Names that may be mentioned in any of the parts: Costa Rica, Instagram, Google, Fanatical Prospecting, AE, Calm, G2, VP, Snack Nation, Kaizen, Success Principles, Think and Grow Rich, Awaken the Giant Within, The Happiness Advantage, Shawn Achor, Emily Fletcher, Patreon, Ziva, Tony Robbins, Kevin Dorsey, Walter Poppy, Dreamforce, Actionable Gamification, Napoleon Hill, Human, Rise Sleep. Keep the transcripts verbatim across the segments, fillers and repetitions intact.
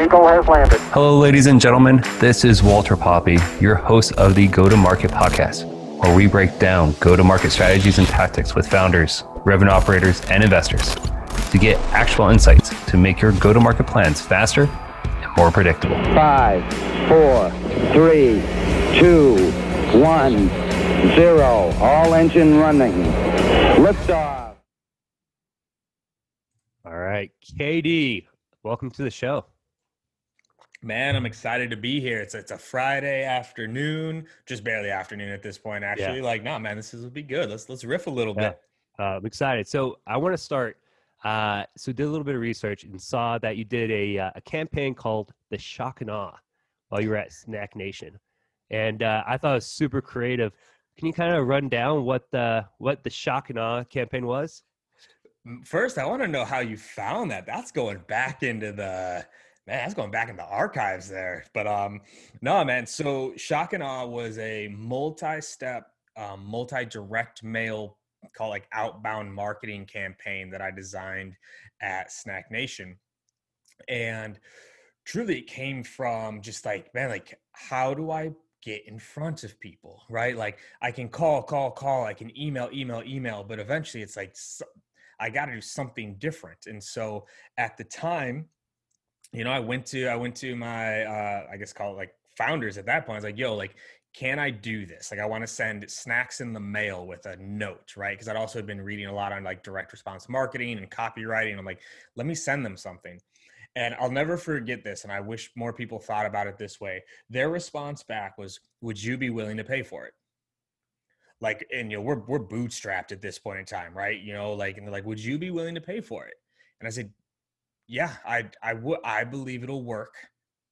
Eagle has landed. Hello, ladies and gentlemen. This is Walter Poppy, your host of the Go to Market podcast, where we break down go-to-market strategies and tactics with founders, revenue operators, and investors to get actual insights to make your go-to-market plans faster and more predictable. Five, four, three, two, one, zero. All engine running. Liftoff. All right, K D, welcome to the show. Man, I'm excited to be here. It's it's a Friday afternoon, just barely afternoon at this point, actually. Yeah. Like, no, nah, man, this will be good. Let's let's riff a little yeah. bit. Uh, I'm excited. So I want to start. Uh, so did a little bit of research and saw that you did a uh, a campaign called the Shock and Awe while you were at Snack Nation, and uh, I thought it was super creative. Can you kind of run down what the what the Shock and Awe campaign was? First, I want to know how you found that. That's going back into the. Man, that's going back in the archives there. But um, no, man. So Shock and Awe was a multi-step, um, multi-direct mail, call it like outbound marketing campaign that I designed at Snack Nation. And truly it came from just like, man, like, how do I get in front of people, right? Like I can call, call, call. I can email, email, email. But eventually it's like, I got to do something different. And so at the time, you know, I went to, I went to my, uh, I guess call it like founders at that point. I was like, yo, like, can I do this? Like, I want to send snacks in the mail with a note, right? Cause I'd also had been reading a lot on like direct response marketing and copywriting. I'm like, let me send them something. And I'll never forget this. And I wish more people thought about it this way. Their response back was, would you be willing to pay for it? Like, and you know, we're, we're bootstrapped at this point in time, right? You know, like, and they're like, would you be willing to pay for it? And I said, yeah, I I would I believe it'll work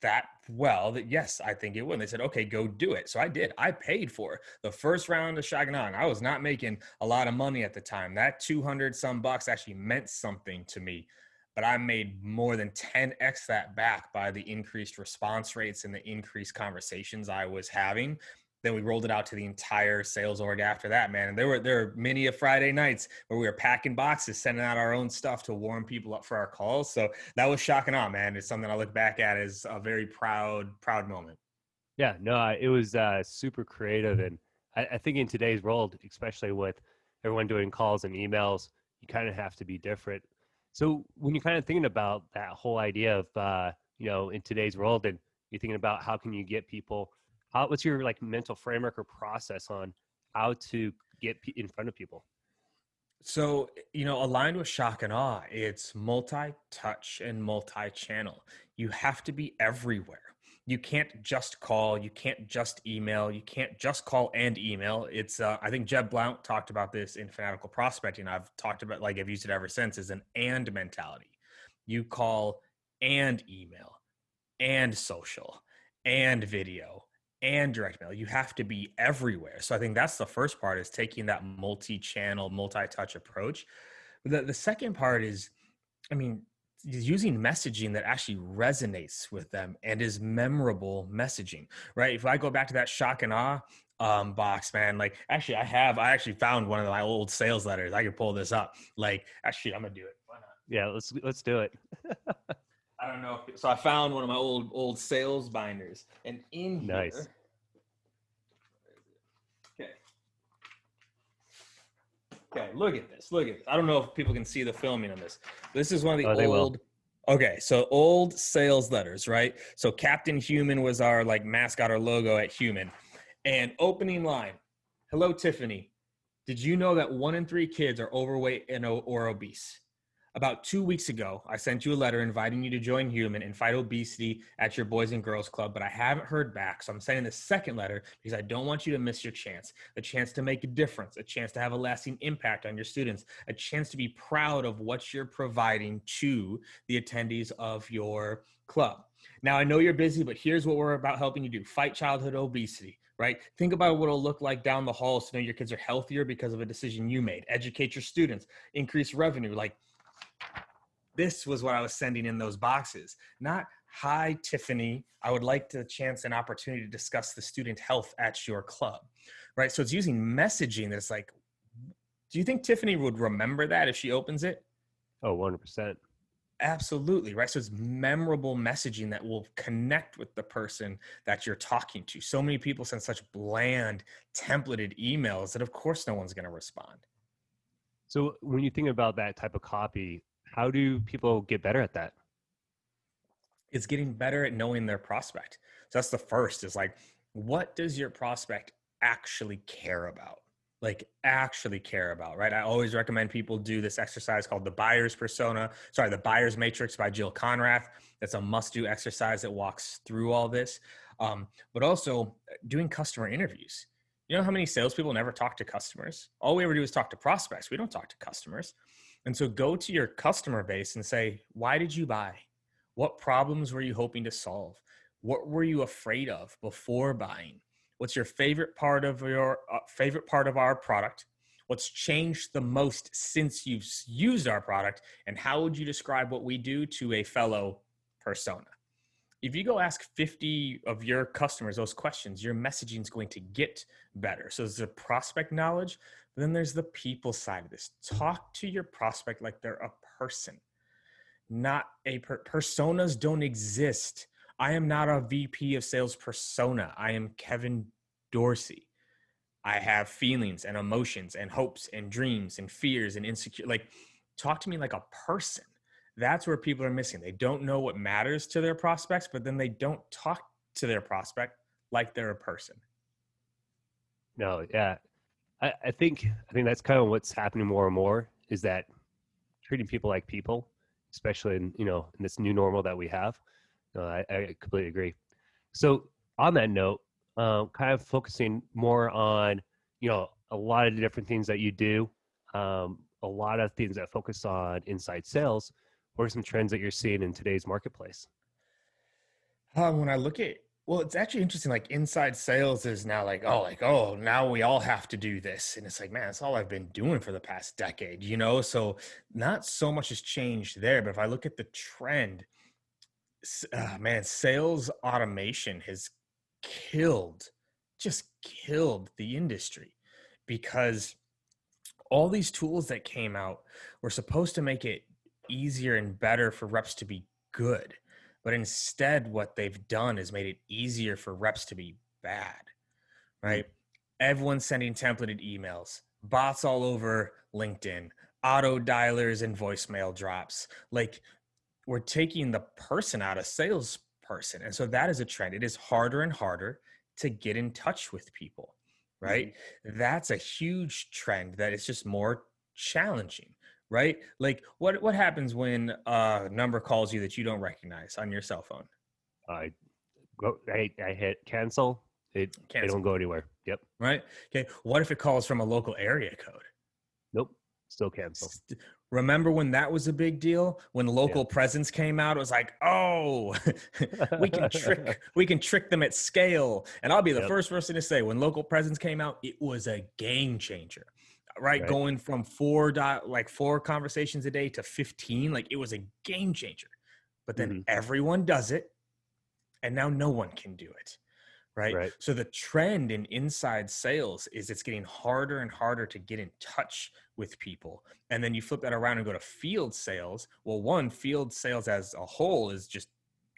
that well that yes, I think it would. And they said, okay, go do it. So I did. I paid for the first round of Shock and Awe. I was not making a lot of money at the time. That two hundred some bucks actually meant something to me, but I made more than ten x that back by the increased response rates and the increased conversations I was having. Then we rolled it out to the entire sales org after that, man. And there were there were many a Friday nights where we were packing boxes, sending out our own stuff to warm people up for our calls. So that was Shock and Awe, man. It's something I look back at as a very proud, proud moment. Yeah, no, it was uh, super creative. And I, I think in today's world, especially with everyone doing calls and emails, you kind of have to be different. So when you're kind of thinking about that whole idea of, uh, you know, in today's world, and you're thinking about how can you get people, How, what's your like mental framework or process on how to get p- in front of people? So, you know, aligned with Shock and Awe, it's multi-touch and multi-channel. You have to be everywhere. You can't just call. You can't just email. You can't just call and email. It's, uh, I think Jeb Blount talked about this in Fanatical Prospecting. I've talked about, like I've used it ever since, is an and mentality. You call and email and social and video and direct mail. You have to be everywhere. So I think that's the first part, is taking that multi-channel, multi-touch approach. The, the second part is, I mean, using messaging that actually resonates with them and is memorable messaging, right? If I go back to that Shock and Awe um, box, man, like actually I have, I actually found one of my old sales letters. I could pull this up. Like, actually, I'm gonna do it. Why not? Yeah, let's, let's do it. I don't know. So I found one of my old, old sales binders, and in here. Nice. Okay. Okay. Look at this. Look at this. I don't know if people can see the filming on this. This is one of the oh, old. Okay. So old sales letters, right? So Captain Human was our like mascot or logo at Human, and opening line. Hello, Tiffany. Did you know that one in three kids are overweight and or obese? About two weeks ago, I sent you a letter inviting you to join Human and fight obesity at your Boys and Girls Club, but I haven't heard back. So I'm sending the second letter because I don't want you to miss your chance, a chance to make a difference, a chance to have a lasting impact on your students, a chance to be proud of what you're providing to the attendees of your club. Now, I know you're busy, but here's what we're about helping you do. Fight childhood obesity. Right? Think about what it'll look like down the hall so you know your kids are healthier because of a decision you made. Educate your students, increase revenue. Like, this was what I was sending in those boxes. Not, hi, Tiffany, I would like the chance and opportunity to discuss the student health at your club, right? So it's using messaging that's like, do you think Tiffany would remember that if she opens it? Oh, one hundred percent. Absolutely, right? So it's memorable messaging that will connect with the person that you're talking to. So many people send such bland, templated emails that of course no one's going to respond. So when you think about that type of copy, how do people get better at that? It's getting better at knowing their prospect. So that's the first, is like, what does your prospect actually care about? Like actually care about, right? I always recommend people do this exercise called the buyer's persona, sorry, the buyer's matrix by Jill Conrath. That's a must-do exercise that walks through all this. Um, but also doing customer interviews. You know how many salespeople never talk to customers? All we ever do is talk to prospects. We don't talk to customers. And so go to your customer base and say, why did you buy? What problems were you hoping to solve? What were you afraid of before buying? What's your favorite part of your uh, favorite part of our product? What's changed the most since you've used our product? And how would you describe what we do to a fellow persona? If you go ask fifty of your customers those questions, your messaging is going to get better. So there's the prospect knowledge, but then there's the people side of this. Talk to your prospect like they're a person, not a per- personas don't exist. I am not a V P of sales persona. I am Kevin Dorsey. I have feelings and emotions and hopes and dreams and fears and insecure. Like, talk to me like a person. That's where people are missing. They don't know what matters to their prospects, but then they don't talk to their prospect like they're a person. No, yeah. I, I think I think that's kind of what's happening more and more, is that treating people like people, especially in, you know, in this new normal that we have. No, I, I completely agree. So on that note, uh, kind of focusing more on, you know, a lot of the different things that you do, um, a lot of things that focus on inside sales, what are some trends that you're seeing in today's marketplace? Uh, when I look at, well, it's actually interesting, like inside sales is now like, oh, like, oh, now we all have to do this. And it's like, man, that's all I've been doing for the past decade, you know? So not so much has changed there, but if I look at the trend, Uh, man, sales automation has killed, just killed the industry, because all these tools that came out were supposed to make it easier and better for reps to be good. But instead, what they've done is made it easier for reps to be bad, right? Everyone's sending templated emails, bots all over LinkedIn, auto dialers and voicemail drops. Like, we're taking the person out of salesperson. And so that is a trend. It is harder and harder to get in touch with people, right? Mm-hmm. That's a huge trend that is just more challenging, right? Like what, what happens when a number calls you that you don't recognize on your cell phone? I I, I hit cancel. It, cancel. It don't go anywhere. Yep. Right. Okay. What if it calls from a local area code? Nope. Still cancel. St- Remember when that was a big deal? When local yeah. presence came out, it was like, oh, we can trick we can trick them at scale. And I'll be the yep. first person to say, when local presence came out, it was a game changer, right? right? Going from four dot like four conversations a day to fifteen, like it was a game changer. But then mm-hmm. everyone does it, and now no one can do it, right? right? So the trend in inside sales is it's getting harder and harder to get in touch with people. And then you flip that around and go to field sales. Well, one, field sales as a whole is just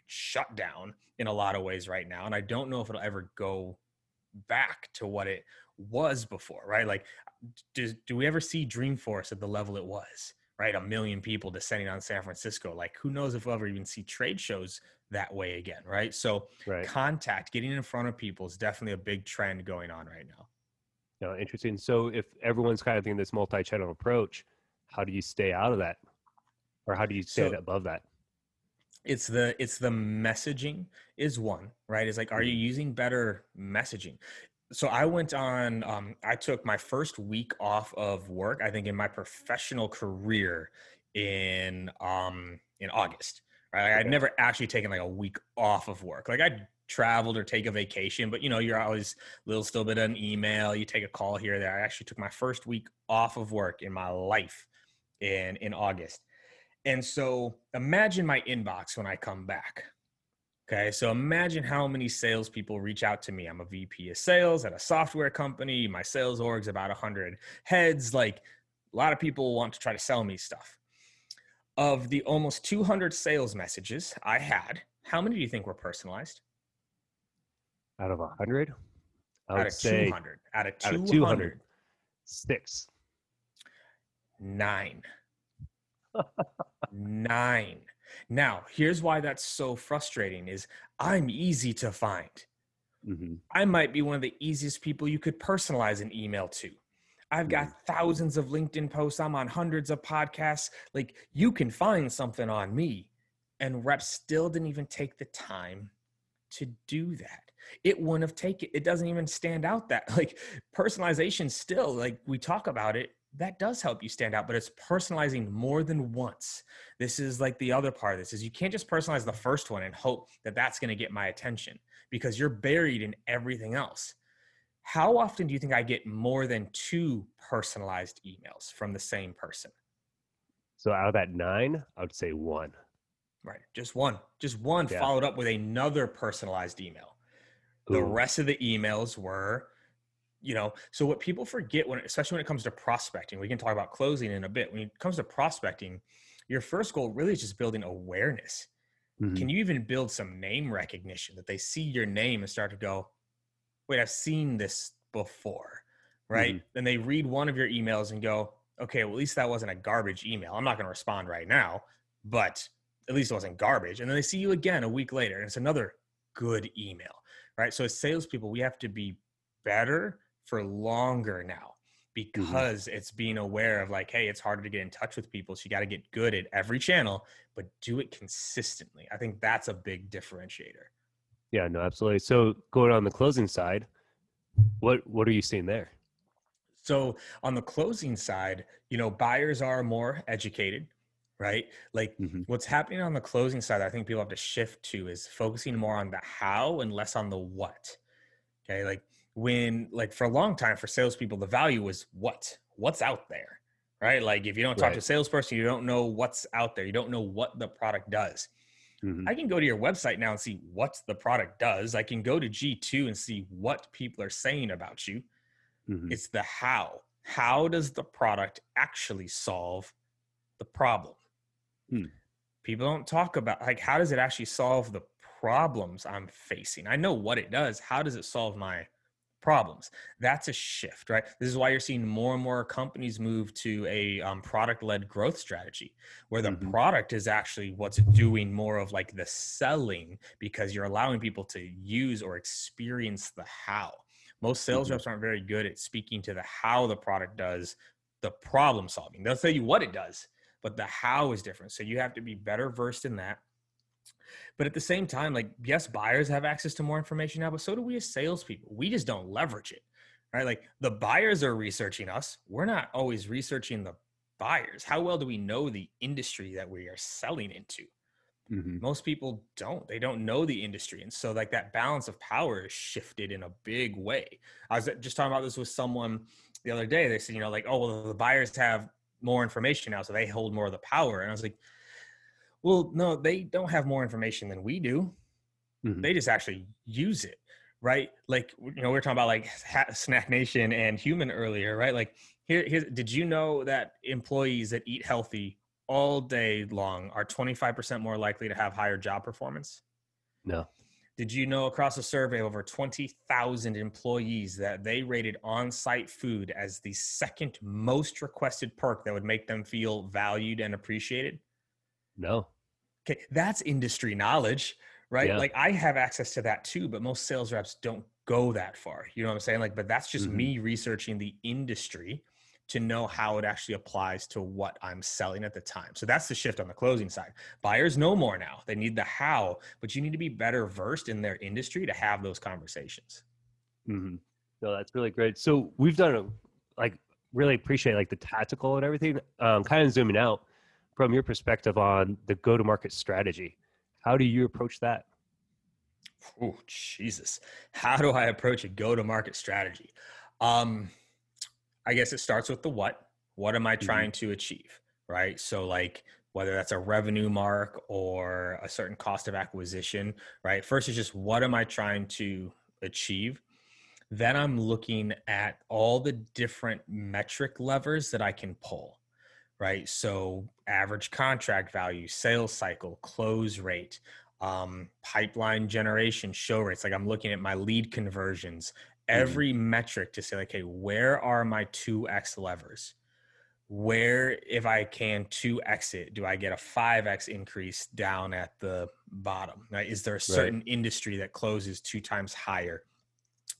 shut down in a lot of ways right now. And I don't know if it'll ever go back to what it was before, right? Like, do, do we ever see Dreamforce at the level it was, right? A million people descending on San Francisco. Like, who knows if we'll ever even see trade shows that way again, right? So right. contact, getting in front of people is definitely a big trend going on right now. No, interesting. So if everyone's kind of thinking this multi-channel approach, how do you stay out of that? Or how do you stay so, above that? It's the it's the messaging is one, right? It's like, are you using better messaging? So I went on, um, I took my first week off of work, I think in my professional career in um, in August, right? I'd never actually taken like a week off of work. Like I'd traveled or take a vacation, but you know, you're always a little still bit of an email, you take a call here or there. I actually took my first week off of work in my life in in August. And so imagine my inbox when I come back. Okay, so imagine how many salespeople reach out to me. I'm a V P of sales at a software company. My sales org's about one hundred heads. Like, a lot of people want to try to sell me stuff. of the almost two hundred sales messages I had, how many do you think were personalized? Out of one hundred? Out of two hundred. Out of two hundred. Six. Nine. Nine. Now, here's why that's so frustrating is I'm easy to find. Mm-hmm. I might be one of the easiest people you could personalize an email to. I've got mm-hmm. thousands of LinkedIn posts. I'm on hundreds of podcasts. Like, you can find something on me. And reps still didn't even take the time to do that. It wouldn't have taken, it doesn't even stand out that, like, personalization still, like we talk about it, that does help you stand out, but it's personalizing more than once. This is like the other part of this is you can't just personalize the first one and hope that that's going to get my attention because you're buried in everything else. How often do you think I get more than two personalized emails from the same person? So out of that nine, I would say one. Right. Just one, just one yeah. followed up with another personalized email. The Ooh. Rest of the emails were, you know, so what people forget when, especially when it comes to prospecting, we can talk about closing in a bit. When it comes to prospecting, your first goal really is just building awareness. Mm-hmm. Can you even build some name recognition that they see your name and start to go, wait, I've seen this before, right? Mm-hmm. Then they read one of your emails and go, okay, well, at least that wasn't a garbage email. I'm not going to respond right now, but at least it wasn't garbage. And then they see you again a week later and it's another good email. Right. So as salespeople, we have to be better for longer now because mm-hmm. it's being aware of like, hey, it's harder to get in touch with people. So you got to get good at every channel, but do it consistently. I think that's a big differentiator. Yeah, no, absolutely. So going on the closing side, what, what are you seeing there? So on the closing side, you know, buyers are more educated, right? Like mm-hmm. what's happening on the closing side, I think people have to shift to is focusing more on the how and less on the what. Okay. Like when, like for a long time for salespeople, the value was what, what's out there, right? Like if you don't talk right. to a salesperson, you don't know what's out there. You don't know what the product does. Mm-hmm. I can go to your website now and see what the product does. I can go to G two and see what people are saying about you. Mm-hmm. It's the how, how does the product actually solve the problem? Hmm. People don't talk about like, how does it actually solve the problems I'm facing? I know what it does. How does it solve my problems? That's a shift, right? This is why you're seeing more and more companies move to a um, product-led growth strategy where the mm-hmm. product is actually what's doing more of like the selling because you're allowing people to use or experience the how. Most sales mm-hmm. reps aren't very good at speaking to the how the product does the problem solving. They'll tell you what it does, but the how is different. So you have to be better versed in that. But at the same time, like, yes, buyers have access to more information now, but so do we as salespeople. We just don't leverage it, right? Like the buyers are researching us. We're not always researching the buyers. How well do we know the industry that we are selling into? Mm-hmm. Most people don't, they don't know the industry. And so like that balance of power is shifted in a big way. I was just talking about this with someone the other day. They said, you know, like, oh, well, the buyers have more information now, so they hold more of the power. And I was like, well, no, they don't have more information than we do. Mm-hmm. They just actually use it, right? Like, you know, we were talking about like Snack Nation and Human earlier, right? Like, here, here, did you know that employees that eat healthy all day long are twenty-five percent more likely to have higher job performance? No. Did you know across a survey of over twenty thousand employees that they rated on-site food as the second most requested perk that would make them feel valued and appreciated? No. Okay. That's industry knowledge, right? Yeah. Like I have access to that too, but most sales reps don't go that far. You know what I'm saying? Like, but that's just mm-hmm. me researching the industry to know how it actually applies to what I'm selling at the time. So that's the shift on the closing side. Buyers know more now. They need the how, but you need to be better versed in their industry to have those conversations. Mm-hmm. No, that's really great. So we've done, a, like, really appreciate like the tactical and everything. Um, kind of zooming out from your perspective on the go-to-market strategy. How do you approach that? Oh, Jesus. How do I approach a go-to-market strategy? Um, I guess it starts with the what. What am I trying mm-hmm. to achieve, right? So like whether that's a revenue mark or a certain cost of acquisition, right? First is just what am I trying to achieve? Then I'm looking at all the different metric levers that I can pull, right? So average contract value, sales cycle, close rate, um, pipeline generation, show rates. Like I'm looking at my lead conversions, every mm-hmm. metric to say like, hey, where are my two X levers? Where, if I can two X it, do I get a five X increase down at the bottom? Now, is there a certain right. industry that closes two times higher?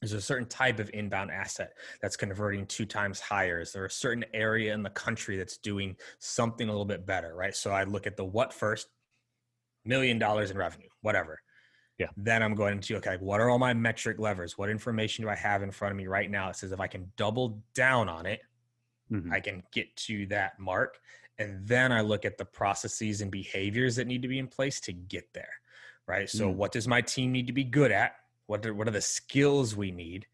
Is there a certain type of inbound asset that's converting two times higher? Is there a certain area in the country that's doing something a little bit better, right? So I look at the what first, million dollars in revenue, whatever. Yeah. Then I'm going to, okay, what are all my metric levers? What information do I have in front of me right now? It says if I can double down on it, mm-hmm. I can get to that mark. And then I look at the processes and behaviors that need to be in place to get there, right? So mm-hmm. what does my team need to be good at? What are, what are the skills we need?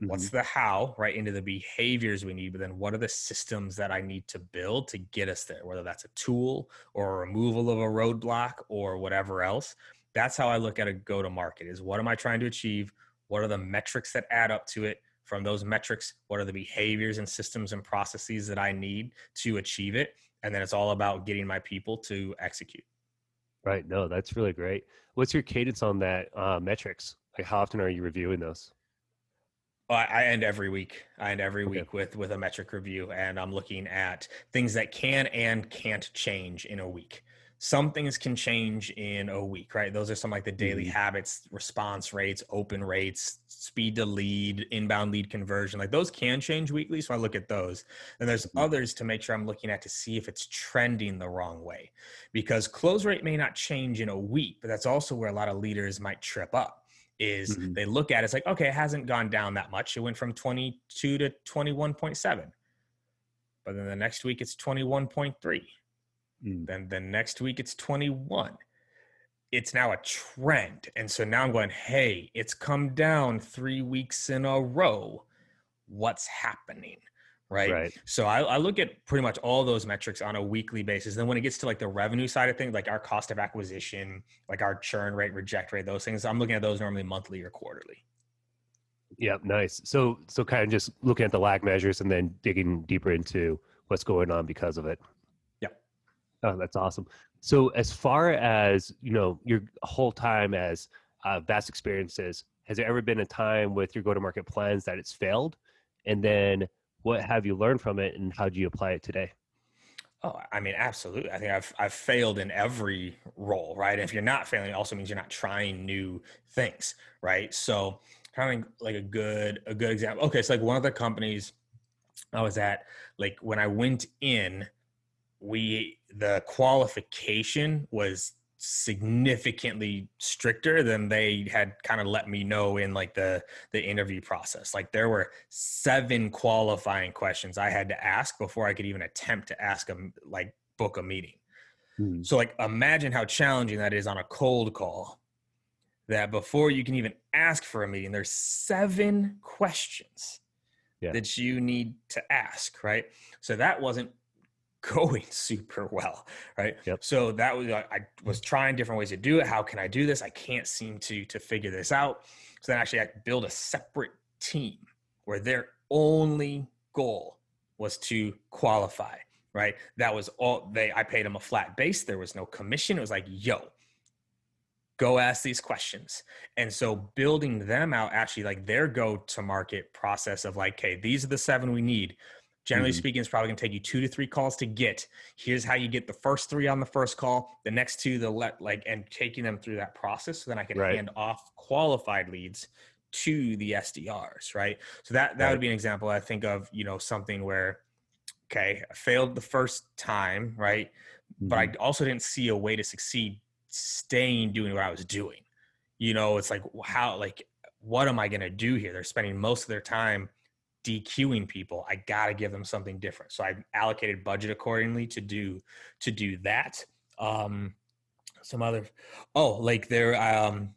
What's mm-hmm. the how, right, into the behaviors we need, but then what are the systems that I need to build to get us there, whether that's a tool or a removal of a roadblock or whatever else. That's how I look at a go-to-market is what am I trying to achieve? What are the metrics that add up to it? From those metrics, what are the behaviors and systems and processes that I need to achieve it? And then it's all about getting my people to execute. Right. No, that's really great. What's your cadence on that uh, metrics? Like how often are you reviewing those? I, I end every week. I end every okay. week with, with a metric review, and I'm looking at things that can and can't change in a week. Some things can change in a week, right? Those are some like the daily mm-hmm. habits, response rates, open rates, speed to lead, inbound lead conversion. Like those can change weekly. So I look at those. And there's mm-hmm. others to make sure I'm looking at to see if it's trending the wrong way, because close rate may not change in a week, but that's also where a lot of leaders might trip up is mm-hmm. they look at it, it's like, okay, it hasn't gone down that much. It went from twenty-two to twenty-one point seven, but then the next week it's twenty-one point three. Mm. Then the next week it's twenty-one. It's now a trend. And so now I'm going, hey, it's come down three weeks in a row. What's happening? Right. right. So I, I look at pretty much all those metrics on a weekly basis. Then when it gets to like the revenue side of things, like our cost of acquisition, like our churn rate, reject rate, those things, I'm looking at those normally monthly or quarterly. Yeah. Nice. So, so kind of just looking at the lag measures and then digging deeper into what's going on because of it. Oh, that's awesome. So as far as, you know, your whole time as uh, vast experiences, has there ever been a time with your go-to-market plans that it's failed? And then what have you learned from it and how do you apply it today? Oh, I mean, absolutely. I think I've I've failed in every role, right? If you're not failing, it also means you're not trying new things, right? So kind of like a good, a good example. Okay, so like one of the companies I was at, like when I went in, we, the qualification was significantly stricter than they had kind of let me know in like the, the interview process. Like there were seven qualifying questions I had to ask before I could even attempt to ask them, like book a meeting. Hmm. So like, imagine how challenging that is on a cold call, that before you can even ask for a meeting, there's seven questions yeah. that you need to ask. Right. So that wasn't going super well, right? Yep. So that was, I was trying different ways to do it. How can I do this? I can't seem to to figure this out. So then actually I built a separate team where their only goal was to qualify, right? That was all they, I paid them a flat base. There was no commission. It was like, yo, go ask these questions. And so building them out, actually like their go-to-market process of like, hey, these are the seven we need. Generally mm-hmm. speaking, it's probably going to take you two to three calls to get. Here's how you get the first three on the first call, the next two, the let like, and taking them through that process. So then I can right. hand off qualified leads to the S D Rs, right? So that, that right. would be an example I think of, you know, something where, okay, I failed the first time, right? Mm-hmm. But I also didn't see a way to succeed staying doing what I was doing. You know, it's like, how, like, what am I going to do here? They're spending most of their time D Qing people. I got to give them something different. So I allocated budget accordingly to do, to do that. Um, some other, oh, like there, um,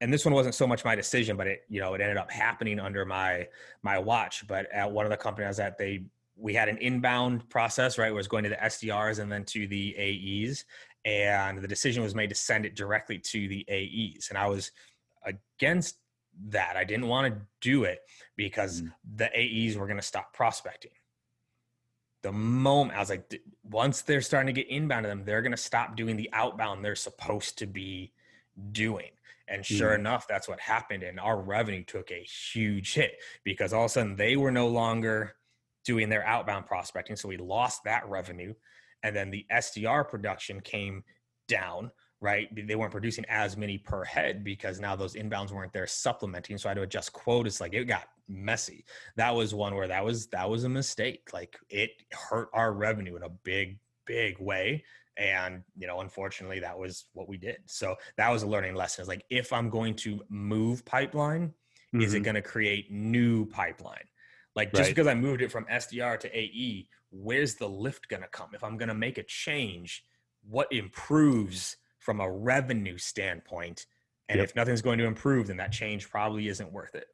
and this one wasn't so much my decision, but it, you know, it ended up happening under my, my watch. But at one of the companies I was at, they, we had an inbound process, right? It was going to the S D Rs and then to the A Es. And the decision was made to send it directly to the A Es. And I was against that. I didn't want to do it because mm. the A Es were going to stop prospecting. the moment I was like, once they're starting to get inbound to them, they're going to stop doing the outbound they're supposed to be doing. And sure mm-hmm. enough, that's what happened. And our revenue took a huge hit because all of a sudden they were no longer doing their outbound prospecting. So we lost that revenue. And then the S D R production came down, right? They weren't producing as many per head because now those inbounds weren't there supplementing. So I had to adjust quotas. Like, it got messy. That was one where that was, that was a mistake. Like, it hurt our revenue in a big, big way. And, you know, unfortunately that was what we did. So that was a learning lesson. It's like, if I'm going to move pipeline, mm-hmm. is it going to create new pipeline? Like, just right. because I moved it from S D R to A E, where's the lift going to come? If I'm going to make a change, what improves from a revenue standpoint? And yep. if nothing's going to improve, then that change probably isn't worth it.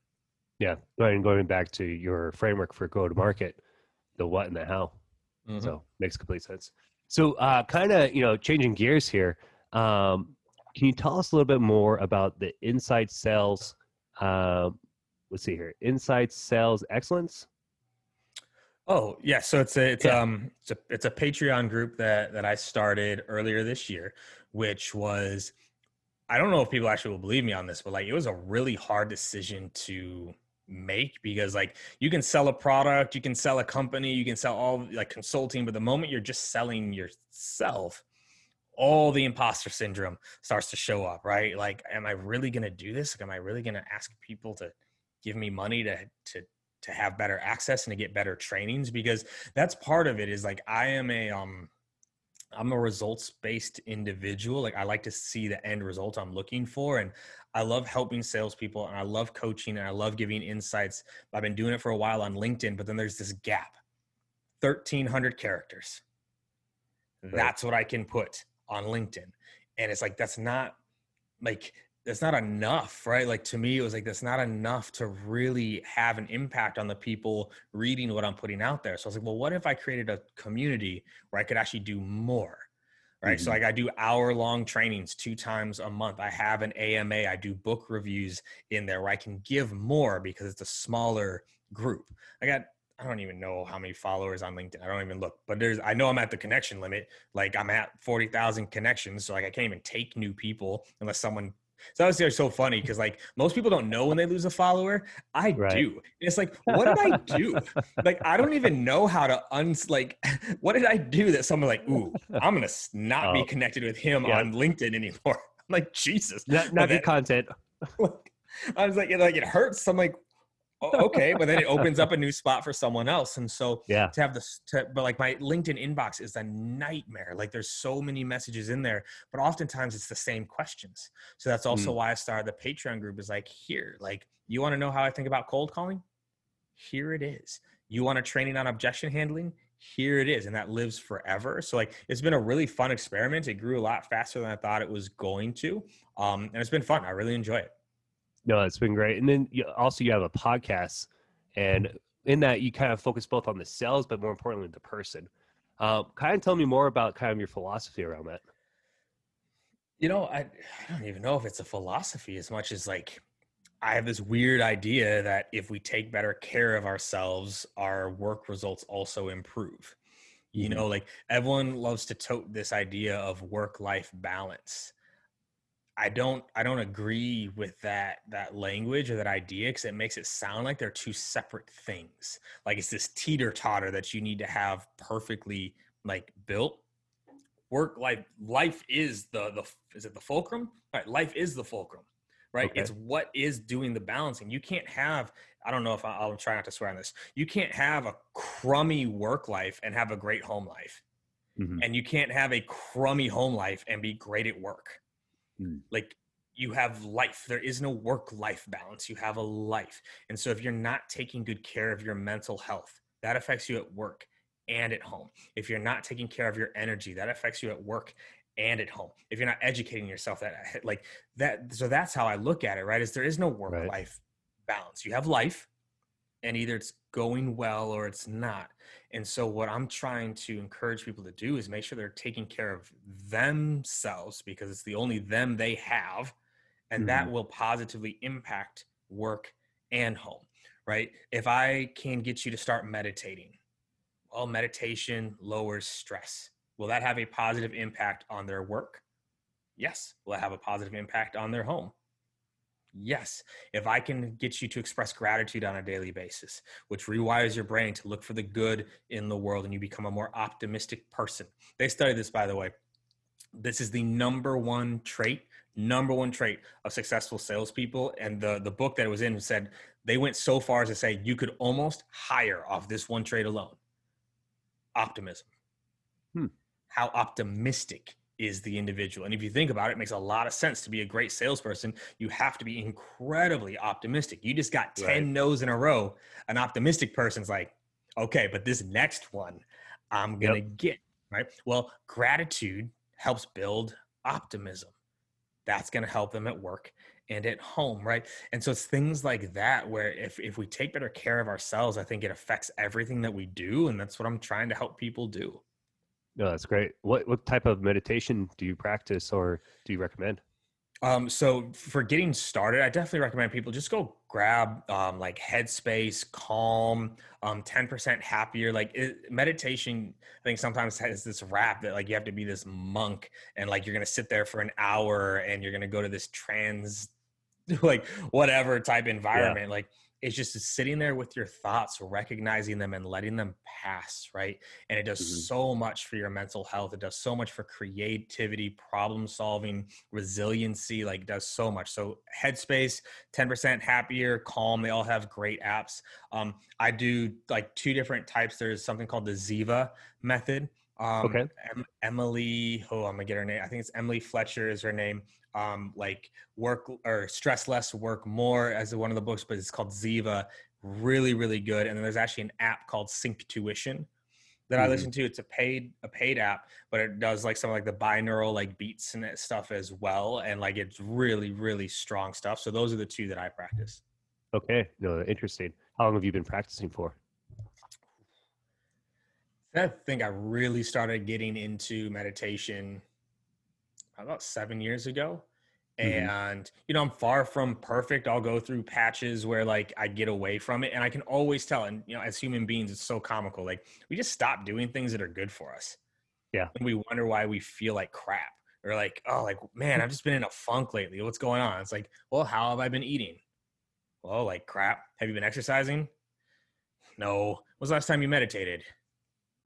Yeah. And going back to your framework for go to market, the what and the how. Mm-hmm. So makes complete sense. So uh, kind of, you know, changing gears here. Um, can you tell us a little bit more about the inside sales? Uh, let's see here. Inside sales excellence. Oh yeah. So it's a, it's, yeah. um, it's a, it's a Patreon group that, that I started earlier this year, which was, I don't know if people actually will believe me on this, but like, it was a really hard decision to make because like you can sell a product, you can sell a company, you can sell all like consulting, but the moment you're just selling yourself, all the imposter syndrome starts to show up, right? Like, am I really going to do this? Like, am I really going to ask people to give me money to, to, to have better access and to get better trainings? Because that's part of it is like, I am a, um, I'm a results-based individual. Like, I like to see the end result I'm looking for. And I love helping salespeople and I love coaching and I love giving insights. I've been doing it for a while on LinkedIn, but then there's this gap, thirteen hundred characters. Right. That's what I can put on LinkedIn. And it's like, that's not like, that's not enough, right? Like, to me, it was like, that's not enough to really have an impact on the people reading what I'm putting out there. So I was like, well, what if I created a community where I could actually do more, right? Mm-hmm. So like, I do hour long trainings two times a month. I have an A M A, I do book reviews in there where I can give more because it's a smaller group. I got, I don't even know how many followers on LinkedIn. I don't even look, but there's, I know I'm at the connection limit. Like, I'm at forty thousand connections. So like, I can't even take new people unless someone. So that was so funny because like most people don't know when they lose a follower. I right. do. And it's like, what did I do? Like, I don't even know how to un like, what did I do that someone like, ooh, I'm going to not oh. be connected with him yeah. on LinkedIn anymore. I'm like, Jesus. Not, not good content. Like, I was like, it, like, it hurts. I'm like, oh, okay. But then it opens up a new spot for someone else. And so yeah. to have this, to, but like my LinkedIn inbox is a nightmare. Like, there's so many messages in there, but oftentimes it's the same questions. So that's also mm. why I started the Patreon group is like, here, like, you want to know how I think about cold calling? Here it is. You want a training on objection handling? Here it is. And that lives forever. So like, it's been a really fun experiment. It grew a lot faster than I thought it was going to. Um, and it's been fun. I really enjoy it. No, it's been great. And then you, also you have a podcast, and in that you kind of focus both on the sales, but more importantly, the person. Uh, kind of tell me more about kind of your philosophy around that. You know, I, I don't even know if it's a philosophy as much as like, I have this weird idea that if we take better care of ourselves, our work results also improve. You know, like everyone loves to tote this idea of work-life balance. I don't, I don't agree with that, that language or that idea, because it makes it sound like they're two separate things. Like, it's this teeter totter that you need to have perfectly like built. Work life, life is the, the, is it the fulcrum? All right. Life is the fulcrum, right? Okay. It's what is doing the balancing. You can't have, I don't know if I, I'll try not to swear on this. You can't have a crummy work life and have a great home life. Mm-hmm. And you can't have a crummy home life and be great at work. Like, you have life. There is no work-life balance. You have a life. And so if you're not taking good care of your mental health, that affects you at work and at home. If you're not taking care of your energy, that affects you at work and at home. If you're not educating yourself, that like that. So that's how I look at it, right? Is there is no work-life right. balance. You have life, and either it's going well or it's not. And so what I'm trying to encourage people to do is make sure they're taking care of themselves, because it's the only them they have. And mm-hmm. that will positively impact work and home, right? If I can get you to start meditating, oh, meditation lowers stress. Will that have a positive impact on their work? Yes. Will that have a positive impact on their home? Yes. If I can get you to express gratitude on a daily basis, which rewires your brain to look for the good in the world, and you become a more optimistic person. They studied this, by the way. This is the number one trait, number one trait of successful salespeople. And the, the book that it was in said they went so far as to say you could almost hire off this one trait alone. Optimism. Hmm. How optimistic is the individual? And if you think about it, it makes a lot of sense. To be a great salesperson, you have to be incredibly optimistic. You just got ten right. no's in a row. An optimistic person's like, okay, but this next one I'm going to yep. get, right? Well, gratitude helps build optimism. That's going to help them at work and at home, right? And so it's things like that where if if we take better care of ourselves, I think it affects everything that we do. And that's what I'm trying to help people do. No, that's great. What what type of meditation do you practice or do you recommend? Um, so for getting started, I definitely recommend people just go grab um, like Headspace, Calm, um, ten percent Happier. Like it, meditation, I think sometimes has this rap that like you have to be this monk and like you're going to sit there for an hour and you're going to go to this trans, like whatever type environment. Yeah. Like it's just sitting there with your thoughts, recognizing them and letting them pass, right? And it does mm-hmm. so much for your mental health. It does so much for creativity, problem solving, resiliency, like does so much. So Headspace, ten percent Happier, Calm, they all have great apps. Um, I do like two different types. There's something called the Ziva method. Um, okay. Em- Emily, oh, I'm gonna get her name. I think it's Emily Fletcher is her name. Um, like work or stress less, work more as one of the books, but it's called Ziva. Really, really good. And then there's actually an app called Synctuition that mm-hmm. I listen to. It's a paid, a paid app, but it does like some like the binaural like beats and stuff as well. And like, it's really, really strong stuff. So those are the two that I practice. Okay. No, interesting. How long have you been practicing for? I think I really started getting into meditation about seven years ago. Mm-hmm. And, you know, I'm far from perfect. I'll go through patches where like I get away from it and I can always tell. And, you know, as human beings, it's so comical. Like we just stop doing things that are good for us. Yeah. And we wonder why we feel like crap or like, oh, like, man, I've just been in a funk lately. What's going on? It's like, well, how have I been eating? Well, like crap. Have you been exercising? No. When's the last time you meditated?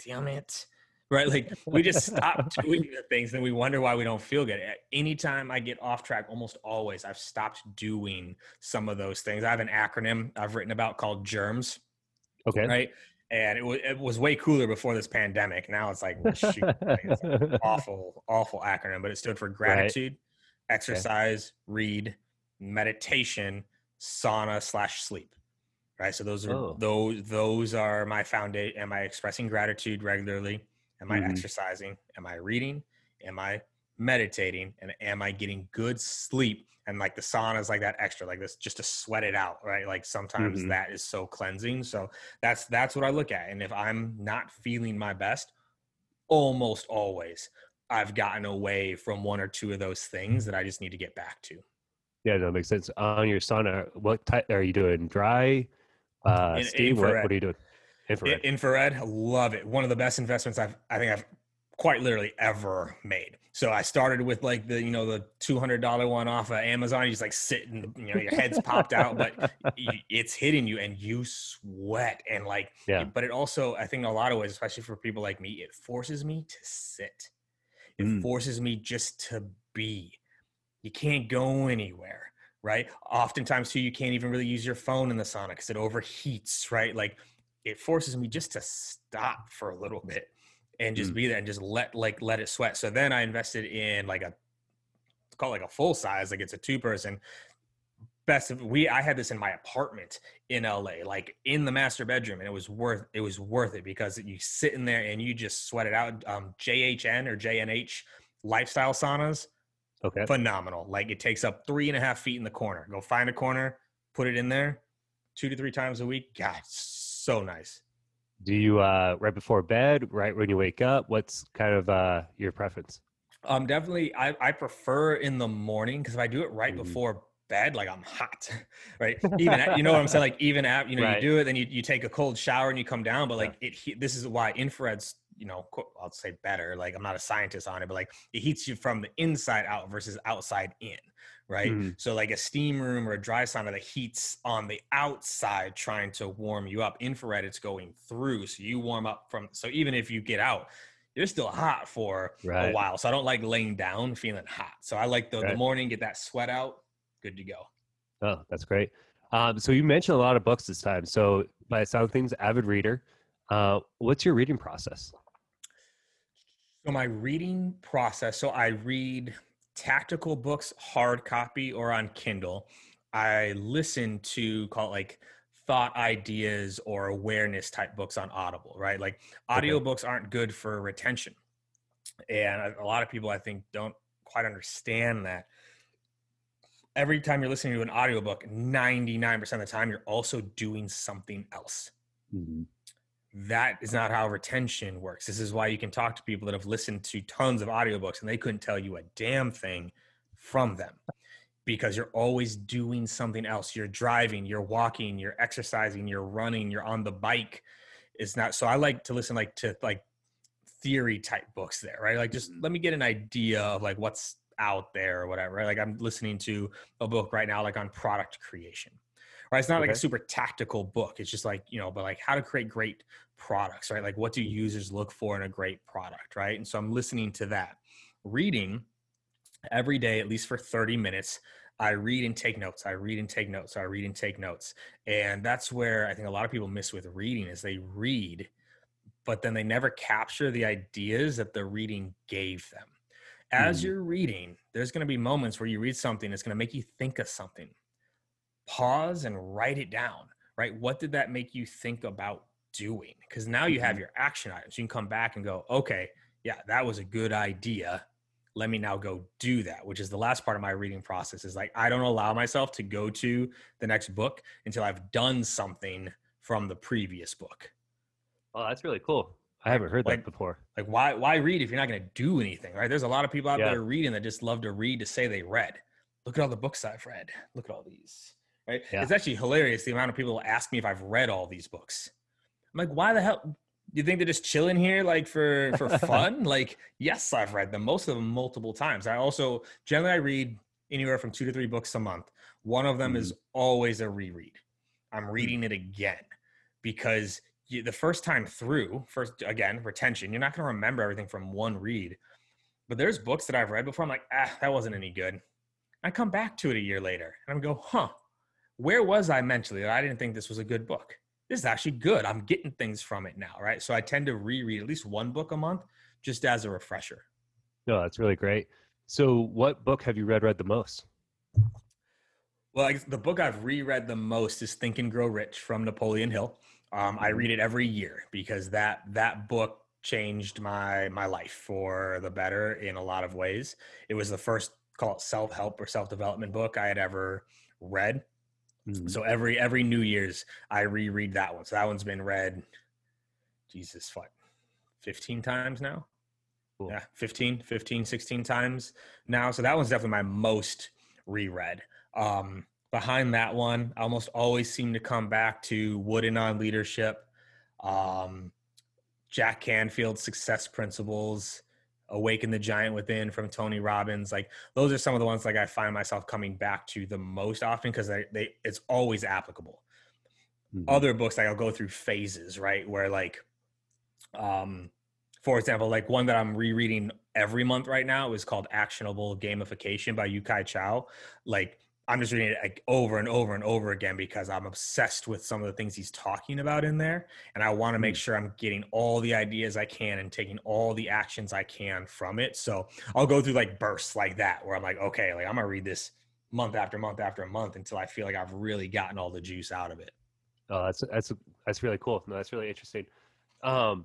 Damn it. Right? Like we just stop doing the things and we wonder why we don't feel good. At any time I get off track, almost always, I've stopped doing some of those things. I have an acronym I've written about called GERMS. Okay. Right. And it, w- it was way cooler before this pandemic. Now it's like, well, shoot, it's an awful, awful acronym, but it stood for gratitude, right. exercise, okay. read, meditation, sauna slash sleep. Right. So those are, oh. those, those are my foundation. Am I expressing gratitude regularly? Am I mm-hmm. exercising? Am I reading? Am I meditating? And am I getting good sleep? And like the sauna is like that extra, like this, just to sweat it out. Right. Like sometimes mm-hmm. that is so cleansing. So that's, that's what I look at. And if I'm not feeling my best, almost always I've gotten away from one or two of those things that I just need to get back to. Yeah. That makes sense. On your sauna, what type are you doing? Dry? Uh, In, Steve, infrared. What, what are you doing? Infrared. Infrared, love it. One of the best investments I've, I think I've quite literally ever made. So I started with like the, you know, the two hundred dollars one off of Amazon. You just like sit and, you know, your head's popped out, but it's hitting you and you sweat and like, yeah. but it also, I think in a lot of ways, especially for people like me, it forces me to sit. It mm. forces me just to be. You can't go anywhere. Right. Oftentimes too, you can't even really use your phone in the sauna because it overheats, right? Like it forces me just to stop for a little bit and just mm. be there and just let, like, let it sweat. So then I invested in like a, call it like a full size, like it's a two person best of, we, I had this in my apartment in L A, like in the master bedroom, and it was worth, it was worth it because you sit in there and you just sweat it out. Um, J H N or J N H lifestyle saunas. Okay. Phenomenal. Like it takes up three and a half feet in the corner. Go find a corner, put it in there two to three times a week. God, so nice. Do you, uh, right before bed, right when you wake up, what's kind of, uh, your preference? Um, definitely. I, I prefer in the morning, cause if I do it right mm-hmm. before bed, like I'm hot, right? Even at, you know what I'm saying? Like even after, you know, right. you do it, then you, you take a cold shower and you come down, but like yeah. it, this is why infrared's, you know, I'll say better, like I'm not a scientist on it, but like it heats you from the inside out versus outside in, right? Mm. So like a steam room or a dry sauna that heats on the outside trying to warm you up. Infrared, it's going through. So you warm up from, so even if you get out, you're still hot for right. a while. So I don't like laying down feeling hot. So I like the, right. the morning, get that sweat out, good to go. Oh, that's great. Um, so you mentioned a lot of books this time. So by the sound of things, avid reader. Uh, what's your reading process? So my reading process, so I read tactical books, hard copy or on Kindle. I listen to, call it like thought ideas or awareness type books on Audible, right? Like audiobooks aren't good for retention. And a lot of people I think don't quite understand that. Every time you're listening to an audiobook, ninety-nine percent of the time, you're also doing something else. Mm-hmm. That is not how retention works. This is why you can talk to people that have listened to tons of audiobooks and they couldn't tell you a damn thing from them because you're always doing something else. You're driving, you're walking, you're exercising, you're running, you're on the bike. It's not, so I like to listen like to like theory type books there, right? Like just let me get an idea of like what's out there or whatever, right? Like I'm listening to a book right now, like on product creation. Right? It's not okay. like a super tactical book. It's just like, you know, but like how to create great products, right? Like what do users look for in a great product, right? And so I'm listening to that. Reading every day, at least for thirty minutes, I read and take notes. I read and take notes. I read and take notes. And that's where I think a lot of people miss with reading is they read, but then they never capture the ideas that the reading gave them. As mm. you're reading, there's going to be moments where you read something that's going to make you think of something. Pause and write it down, right? What did that make you think about doing? Because now you have your action items. You can come back and go, okay, yeah, that was a good idea. Let me now go do that, which is the last part of my reading process is like, I don't allow myself to go to the next book until I've done something from the previous book. Oh, that's really cool. I haven't heard like, that before. Like why, why read if you're not going to do anything, right? There's a lot of people out yeah. there reading that just love to read to say they read. Look at all the books I've read. Look at all these, right? Yeah. It's actually hilarious. The amount of people ask me if I've read all these books. I'm like, why the hell? You think they're just chilling here? Like for, for fun? Like, yes, I've read them. Most of them multiple times. I also generally, I read anywhere from two to three books a month. One of them mm. is always a reread. I'm reading it again because the first time through, first again, retention, you're not going to remember everything from one read, but there's books that I've read before. I'm like, ah, that wasn't any good. I come back to it a year later and I'm go, huh, where was I mentally? I didn't think this was a good book. This is actually good. I'm getting things from it now, right? So I tend to reread at least one book a month just as a refresher. No, that's really great. So what book have you read, read the most? Well, I guess the book I've reread the most is Think and Grow Rich from Napoleon Hill. Um, I read it every year because that that book changed my my life for the better in a lot of ways. It was the first, call it self-help or self-development book I had ever read. Mm-hmm. So every every New Year's, I reread that one. So that one's been read, Jesus, what, fifteen times now? Cool. Yeah, fifteen, fifteen, sixteen times now. So that one's definitely my most reread. Um Behind that one, I almost always seem to come back to Wooden on Leadership, um, Jack Canfield, Success Principles, Awaken the Giant Within from Tony Robbins. Like those are some of the ones like I find myself coming back to the most often because they, they it's always applicable. Mm-hmm. Other books, like I'll go through phases, right? Where like, um, for example, like one that I'm rereading every month right now is called Actionable Gamification by Yu-Kai Chow. Like, I'm just reading it like over and over and over again because I'm obsessed with some of the things he's talking about in there. And I want to make sure I'm getting all the ideas I can and taking all the actions I can from it. So I'll go through like bursts like that where I'm like, okay, like I'm going to read this month after month after month until I feel like I've really gotten all the juice out of it. Oh, that's, that's, that's really cool. No, that's really interesting. Um,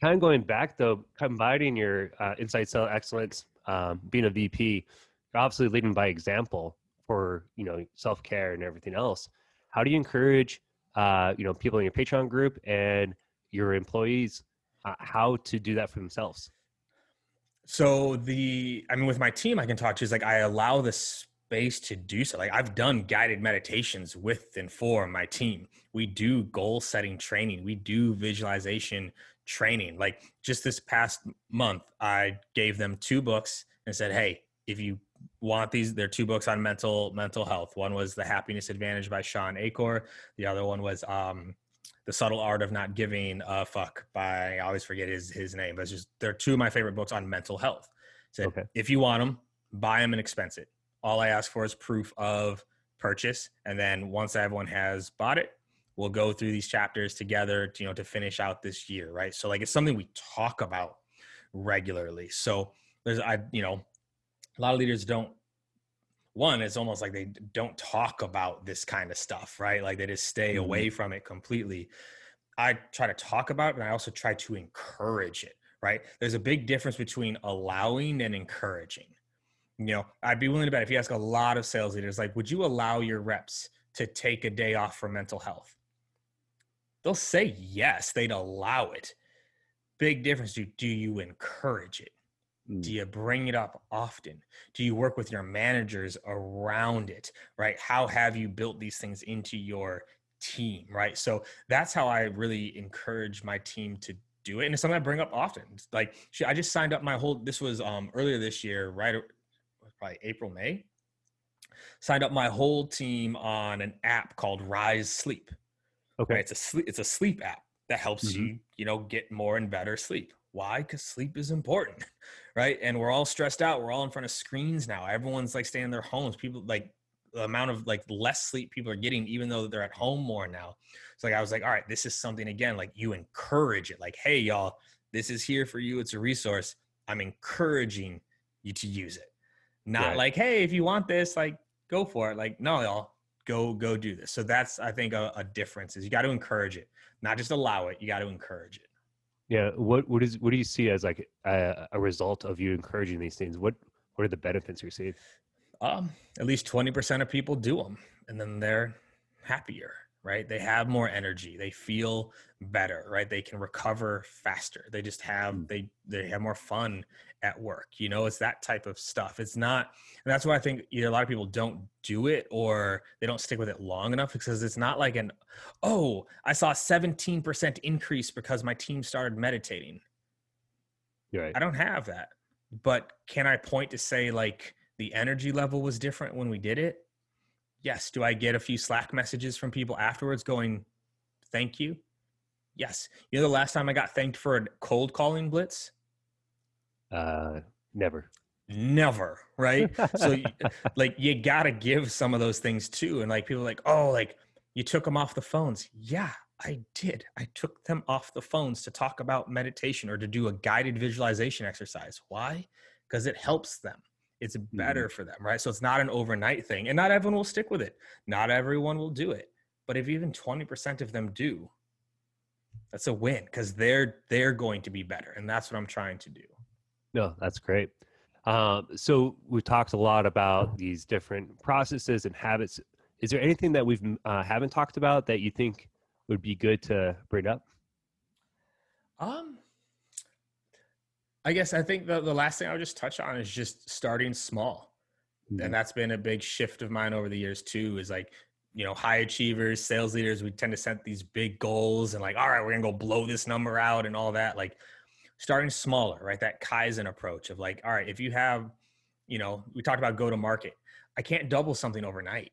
kind of going back though, combining your uh, inside sales excellence, um, being a V P, you're obviously leading by example for, you know, self-care and everything else. How do you encourage, uh, you know, people in your Patreon group and your employees, uh, how to do that for themselves? So the, I mean, with my team, I can talk to is like, I allow this space to do so. Like, I've done guided meditations with and for my team. We do goal setting training. We do visualization training. Like, just this past month, I gave them two books and said, hey, if you want these, there are two books on mental mental health. One was The Happiness Advantage by Shawn Achor. The other one was um, The Subtle Art of Not Giving a Fuck by, I always forget his his name, but it's just, they're two of my favorite books on mental health. So okay. If you want them, buy them and expense it. All I ask for is proof of purchase. And then once everyone has bought it, we'll go through these chapters together to, you know, to finish out this year. Right. So like, it's something we talk about regularly. So there's, I, you know, a lot of leaders don't, one, it's almost like they don't talk about this kind of stuff, right? Like, they just stay mm-hmm. away from it completely. I try to talk about it, and I also try to encourage it, right? There's a big difference between allowing and encouraging. You know, I'd be willing to bet if you ask a lot of sales leaders, like, would you allow your reps to take a day off for mental health? They'll say yes, they'd allow it. Big difference. Do, do you encourage it? Do you bring it up often? Do you work with your managers around it, right? How have you built these things into your team, right? So that's how I really encourage my team to do it. And it's something I bring up often. It's like, I just signed up my whole, this was um, earlier this year, right? Probably April, May. Signed up my whole team on an app called Rise Sleep. Okay. Right? It's a sleep, it's a sleep app that helps mm-hmm. you, you know, get more and better sleep. Why? Because sleep is important, right? And we're all stressed out. We're all in front of screens now. Everyone's like staying in their homes. People, like, the amount of like less sleep people are getting, even though they're at home more now. So like, I was like, all right, this is something, again, like, you encourage it. Like, hey, y'all, this is here for you. It's a resource. I'm encouraging you to use it. Not right. Like, hey, if you want this, like, go for it. Like, no, y'all, go, go do this. So that's, I think, a, a difference is you got to encourage it, not just allow it. You got to encourage it. Yeah. What, what is, what do you see as like a, a result of you encouraging these things? What, what are the benefits you see? Um, at least twenty percent of people do them, and then they're happier, right? They have more energy. They feel better, right? They can recover faster. They just have, mm. they, they have more fun at work. You know, it's that type of stuff. It's not, and that's why I think either a lot of people don't do it or they don't stick with it long enough, because it's not like an, oh, I saw a seventeen percent increase because my team started meditating. Right. I don't have that, but can I point to say like the energy level was different when we did it? Yes. Do I get a few Slack messages from people afterwards going, thank you? Yes. You know, the last time I got thanked for a cold calling blitz? Uh, never, never. Right. So like, you got to give some of those things too. And like, people are like, oh, like you took them off the phones. Yeah, I did. I took them off the phones to talk about meditation or to do a guided visualization exercise. Why? Because it helps them. It's better mm. for them, right? So it's not an overnight thing, and not everyone will stick with it. Not everyone will do it, but if even twenty percent of them do, that's a win, because they're, they're going to be better. And that's what I'm trying to do. No, that's great. Um, so we talked a lot about these different processes and habits. Is there anything that we've uh, haven't talked about that you think would be good to bring up? Um, I guess I think the, the last thing I would just touch on is just starting small. Mm-hmm. And that's been a big shift of mine over the years too, is like, you know, high achievers, sales leaders, we tend to set these big goals and like, all right, we're going to go blow this number out and all that. Like, starting smaller, right? That Kaizen approach of like, all right, if you have, you know, we talked about go to market. I can't double something overnight,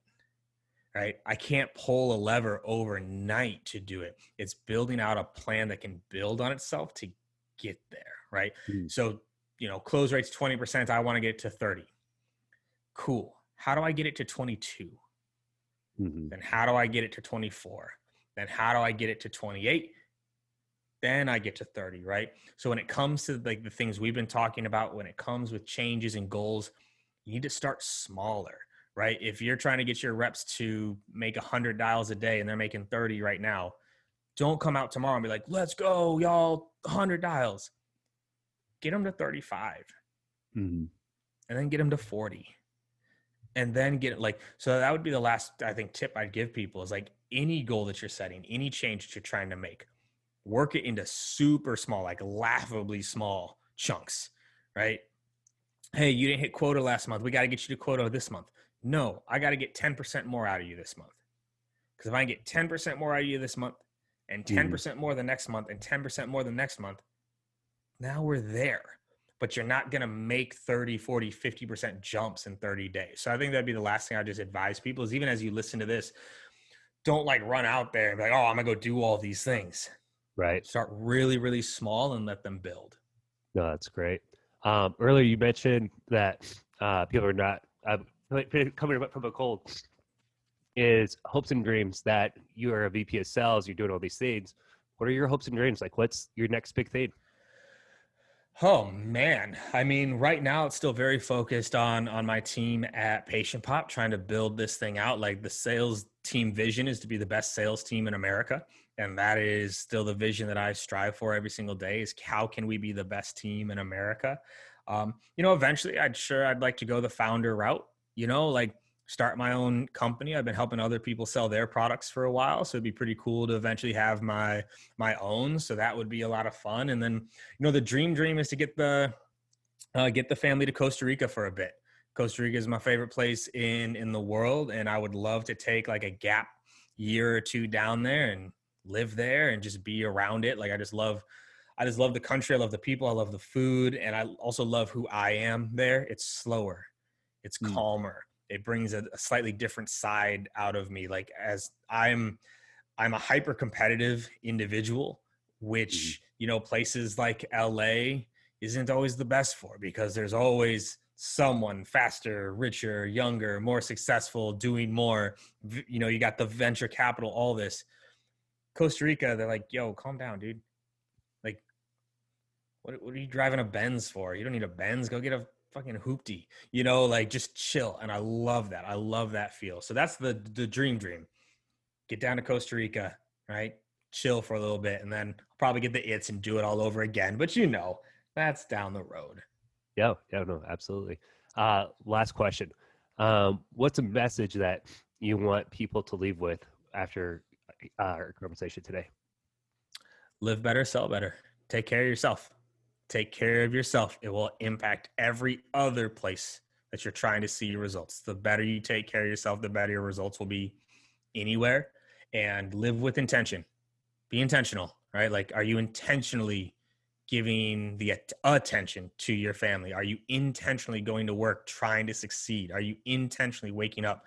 right? I can't pull a lever overnight to do it. It's building out a plan that can build on itself to get there, right? Mm. So, you know, close rate's twenty percent. I want to get it to thirty. Cool. How do I get it to twenty-two? Mm-hmm. Then how do I get it to twenty-four? Then how do I get it to twenty-eight? Then I get to thirty, right? So when it comes to like the things we've been talking about, when it comes with changes and goals, you need to start smaller, right? If you're trying to get your reps to make one hundred dials a day and they're making thirty right now, don't come out tomorrow and be like, let's go, y'all, one hundred dials. Get them to thirty-five, mm-hmm. and then get them to forty, and then get like, so that would be the last, I think, tip I'd give people is like, any goal that you're setting, any change that you're trying to make, work it into super small, like laughably small chunks, right? Hey, you didn't hit quota last month. We got to get you to quota this month. no, I got to get ten percent more out of you this month. Because if I get ten percent more out of you this month and ten percent mm. more the next month and ten percent more the next month, now we're there. But you're not going to make thirty, forty, fifty percent jumps in thirty days. So I think that'd be the last thing I just advise people is even as you listen to this, don't like run out there and be like, oh, I'm going to go do all these things. Right. Start really, really small and let them build. No, that's great. Um, earlier, you mentioned that uh, people are not uh, coming up from a cold is hopes and dreams that you are a V P of sales, you're doing all these things. What are your hopes and dreams? Like, what's your next big thing? Oh man. I mean, right now it's still very focused on, on my team at Patient Pop, trying to build this thing out. Like the sales team vision is to be the best sales team in America. And that is still the vision that I strive for every single day is how can we be the best team in America? Um, you know, eventually I'd sure I'd like to go the founder route, you know, like start my own company. I've been helping other people sell their products for a while. So it'd be pretty cool to eventually have my, my own. So that would be a lot of fun. And then, you know, the dream dream is to get the, uh, get the family to Costa Rica for a bit. Costa Rica is my favorite place in, in the world. And I would love to take like a gap year or two down there and live there and just be around it. Like, I just love, I just love the country. I love the people. I love the food. And I also love who I am there. It's slower. It's calmer. Mm. It brings a, a slightly different side out of me. Like as I'm, I'm a hyper competitive individual, which, mm. you know, places like L A isn't always the best for because there's always someone faster, richer, younger, more successful, doing more, you know, you got the venture capital, all this. Costa Rica, they're like, yo, calm down, dude. Like, what, what are you driving a Benz for? You don't need a Benz. Go get a fucking hoopty, you know, like just chill. And I love that. I love that feel. So that's the the dream dream. Get down to Costa Rica, right? Chill for a little bit. And then probably get the its and do it all over again. But you know, that's down the road. Yeah. Yeah. No, absolutely. Uh, last question. Um, what's a message that you want people to leave with after Uh, our conversation today? Live better, sell better. Take care of yourself. Take care of yourself. It will impact every other place that you're trying to see your results. The better you take care of yourself, the better your results will be anywhere. And live with intention. Be intentional, right? Like, are you intentionally giving the at- attention to your family? Are you intentionally going to work trying to succeed? Are you intentionally waking up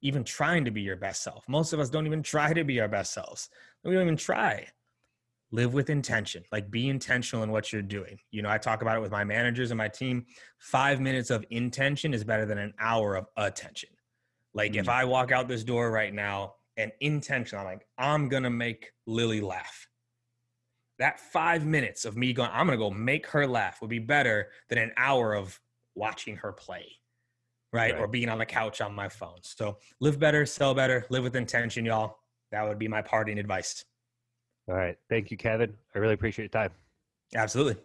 even trying to be your best self? Most of us don't even try to be our best selves. We don't even try. Live with intention, like be intentional in what you're doing. You know, I talk about it with my managers and my team. Five minutes of intention is better than an hour of attention. Like mm-hmm. if I walk out this door right now and intention, I'm like, I'm going to make Lily laugh. That five minutes of me going, I'm going to go make her laugh would be better than an hour of watching her play. Right? Right. Or being on the couch on my phone. So live better, sell better, live with intention, y'all. That would be my parting advice. All right. Thank you, Kevin. I really appreciate your time. Absolutely.